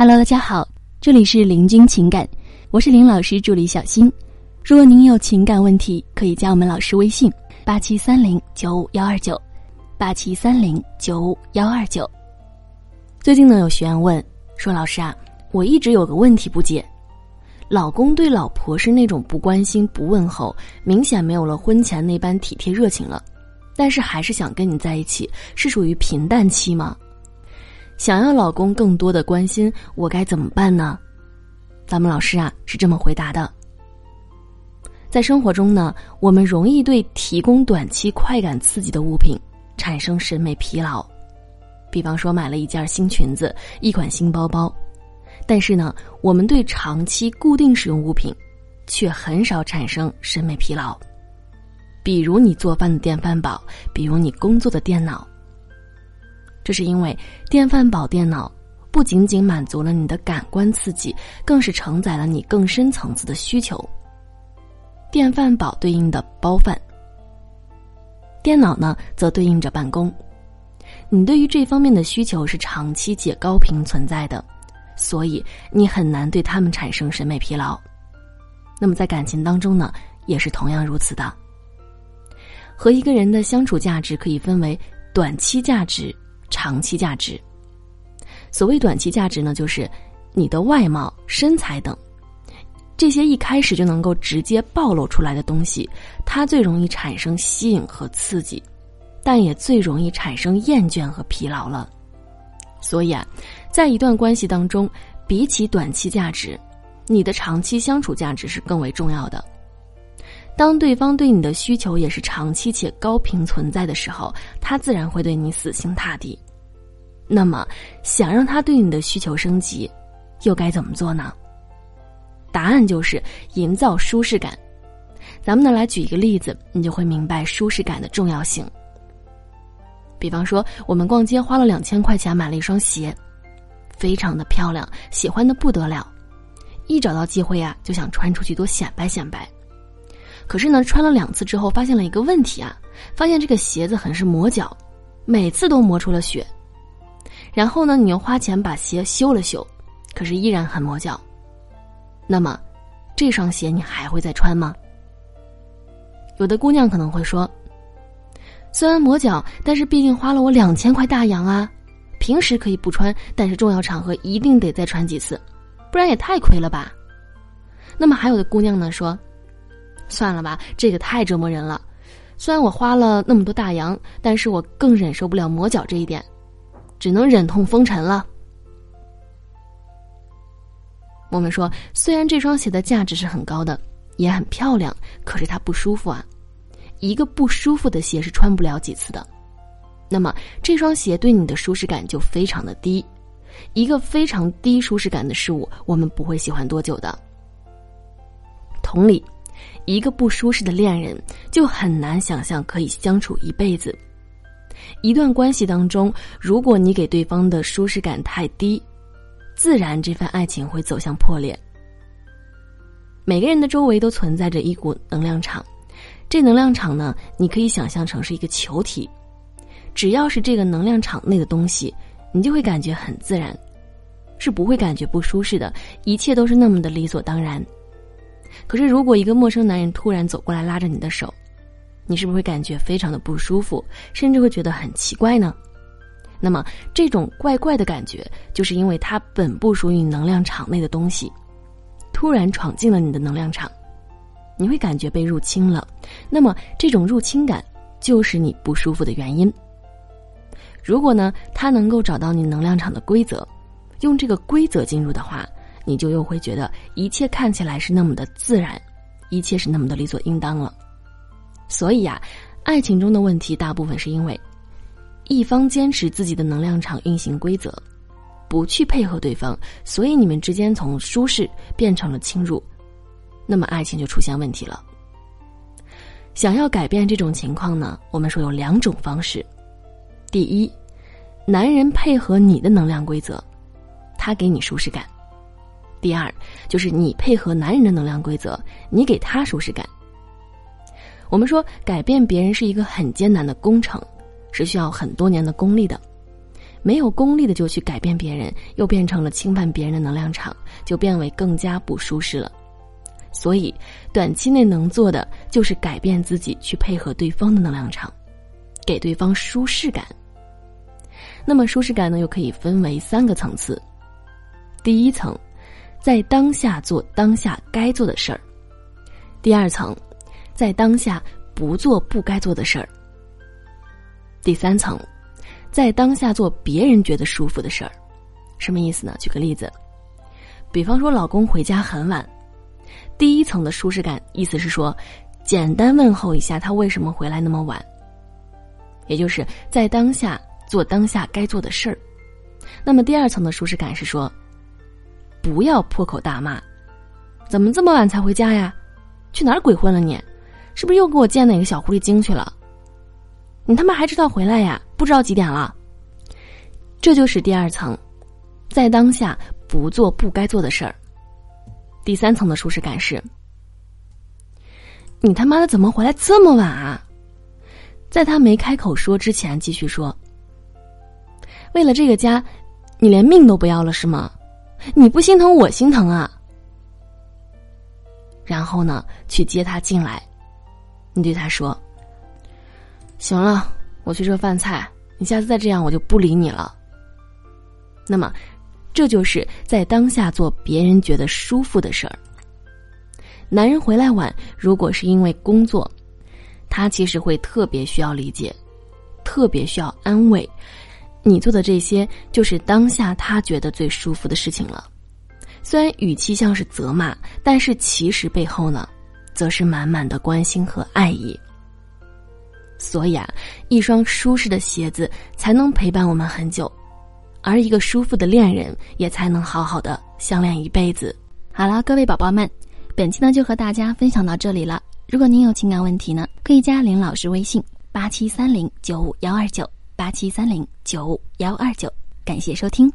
Hello， 大家好，这里是林君情感，我是林老师助理小新。如果您有情感问题，可以加我们老师微信8730-95129，8730-95129。最近呢，有学员问说，老师啊，我一直有个问题不解，老公对老婆是那种不关心不问候，明显没有了婚前那般体贴热情了，但是还是想跟你在一起，是属于平淡期吗？想要老公更多的关心，我该怎么办呢？咱们老师啊是这么回答的。在生活中呢，我们容易对提供短期快感刺激的物品产生审美疲劳，比方说买了一件新裙子，一款新包包，但是呢，我们对长期固定使用物品却很少产生审美疲劳，比如你做饭的电饭煲，比如你工作的电脑。这是因为电饭煲、电脑不仅仅满足了你的感官刺激，更是承载了你更深层次的需求。电饭煲对应的煲饭，电脑呢则对应着办公。你对于这方面的需求是长期且高频存在的，所以你很难对他们产生审美疲劳。那么在感情当中呢，也是同样如此的。和一个人的相处价值可以分为短期价值、长期价值。所谓短期价值呢，就是你的外貌、身材等，这些一开始就能够直接暴露出来的东西，它最容易产生吸引和刺激，但也最容易产生厌倦和疲劳了。所以啊，在一段关系当中，比起短期价值，你的长期相处价值是更为重要的。当对方对你的需求也是长期且高频存在的时候，他自然会对你死心塌地。那么想让他对你的需求升级，又该怎么做呢？答案就是营造舒适感。咱们呢来举一个例子，你就会明白舒适感的重要性。比方说我们逛街花了2000块钱买了一双鞋，非常的漂亮，喜欢的不得了，一找到机会啊就想穿出去多显摆显摆。可是呢，穿了2次之后发现了一个问题啊，发现这个鞋子很是磨脚，每次都磨出了血。然后呢，你又花钱把鞋修了修，可是依然很磨脚。那么，这双鞋你还会再穿吗？有的姑娘可能会说，虽然磨脚，但是毕竟花了我2000块大洋啊，平时可以不穿，但是重要场合一定得再穿几次，不然也太亏了吧。那么还有的姑娘呢说，算了吧，这个太折磨人了，虽然我花了那么多大洋，但是我更忍受不了磨脚这一点，只能忍痛风尘了。我们说，虽然这双鞋的价值是很高的，也很漂亮，可是它不舒服啊，一个不舒服的鞋是穿不了几次的。那么这双鞋对你的舒适感就非常的低，一个非常低舒适感的事物，我们不会喜欢多久的。同理，一个不舒适的恋人就很难想象可以相处一辈子。一段关系当中，如果你给对方的舒适感太低，自然这份爱情会走向破裂。每个人的周围都存在着一股能量场，这能量场呢，你可以想象成是一个球体，只要是这个能量场内的东西，你就会感觉很自然，是不会感觉不舒适的，一切都是那么的理所当然。可是如果一个陌生男人突然走过来拉着你的手，你是不是会感觉非常的不舒服，甚至会觉得很奇怪呢？那么这种怪怪的感觉，就是因为它本不属于你能量场内的东西突然闯进了你的能量场，你会感觉被入侵了。那么这种入侵感就是你不舒服的原因。如果呢，它能够找到你能量场的规则，用这个规则进入的话，你就又会觉得一切看起来是那么的自然，一切是那么的理所应当了。所以啊，爱情中的问题大部分是因为一方坚持自己的能量场运行规则，不去配合对方，所以你们之间从舒适变成了侵入，那么爱情就出现问题了。想要改变这种情况呢，我们说有2种方式。第一，男人配合你的能量规则，他给你舒适感。第二，就是你配合男人的能量规则，你给他舒适感。我们说改变别人是一个很艰难的工程，是需要很多年的功力的，没有功力的就去改变别人，又变成了侵犯别人的能量场，就变为更加不舒适了。所以短期内能做的就是改变自己，去配合对方的能量场，给对方舒适感。那么舒适感呢，又可以分为3个层次。第一层，在当下做当下该做的事儿；第2层，在当下不做不该做的事儿；第3层，在当下做别人觉得舒服的事儿。什么意思呢？举个例子，比方说老公回家很晚，第1层的舒适感意思是说，简单问候一下他为什么回来那么晚，也就是在当下做当下该做的事儿。那么第2层的舒适感是说，不要破口大骂，怎么这么晚才回家呀？去哪儿鬼混了你？是不是又给我见哪个小狐狸精去了？你他妈还知道回来呀？不知道几点了？这就是第2层，在当下不做不该做的事儿。第3层的舒适感是，你他妈的怎么回来这么晚啊？在他没开口说之前继续说，为了这个家你连命都不要了是吗？你不心疼我心疼啊。然后呢，去接他进来，你对他说，行了，我去热饭菜，你下次再这样我就不理你了。那么这就是在当下做别人觉得舒服的事儿。男人回来晚，如果是因为工作，他其实会特别需要理解，特别需要安慰。你做的这些就是当下他觉得最舒服的事情了。虽然语气像是责骂，但是其实背后呢，则是满满的关心和爱意。所以啊，一双舒适的鞋子才能陪伴我们很久，而一个舒服的恋人也才能好好的相恋一辈子。好了，各位宝宝们，本期呢就和大家分享到这里了。如果您有情感问题呢，可以加林老师微信8730 95129。8730 95129，感谢收听。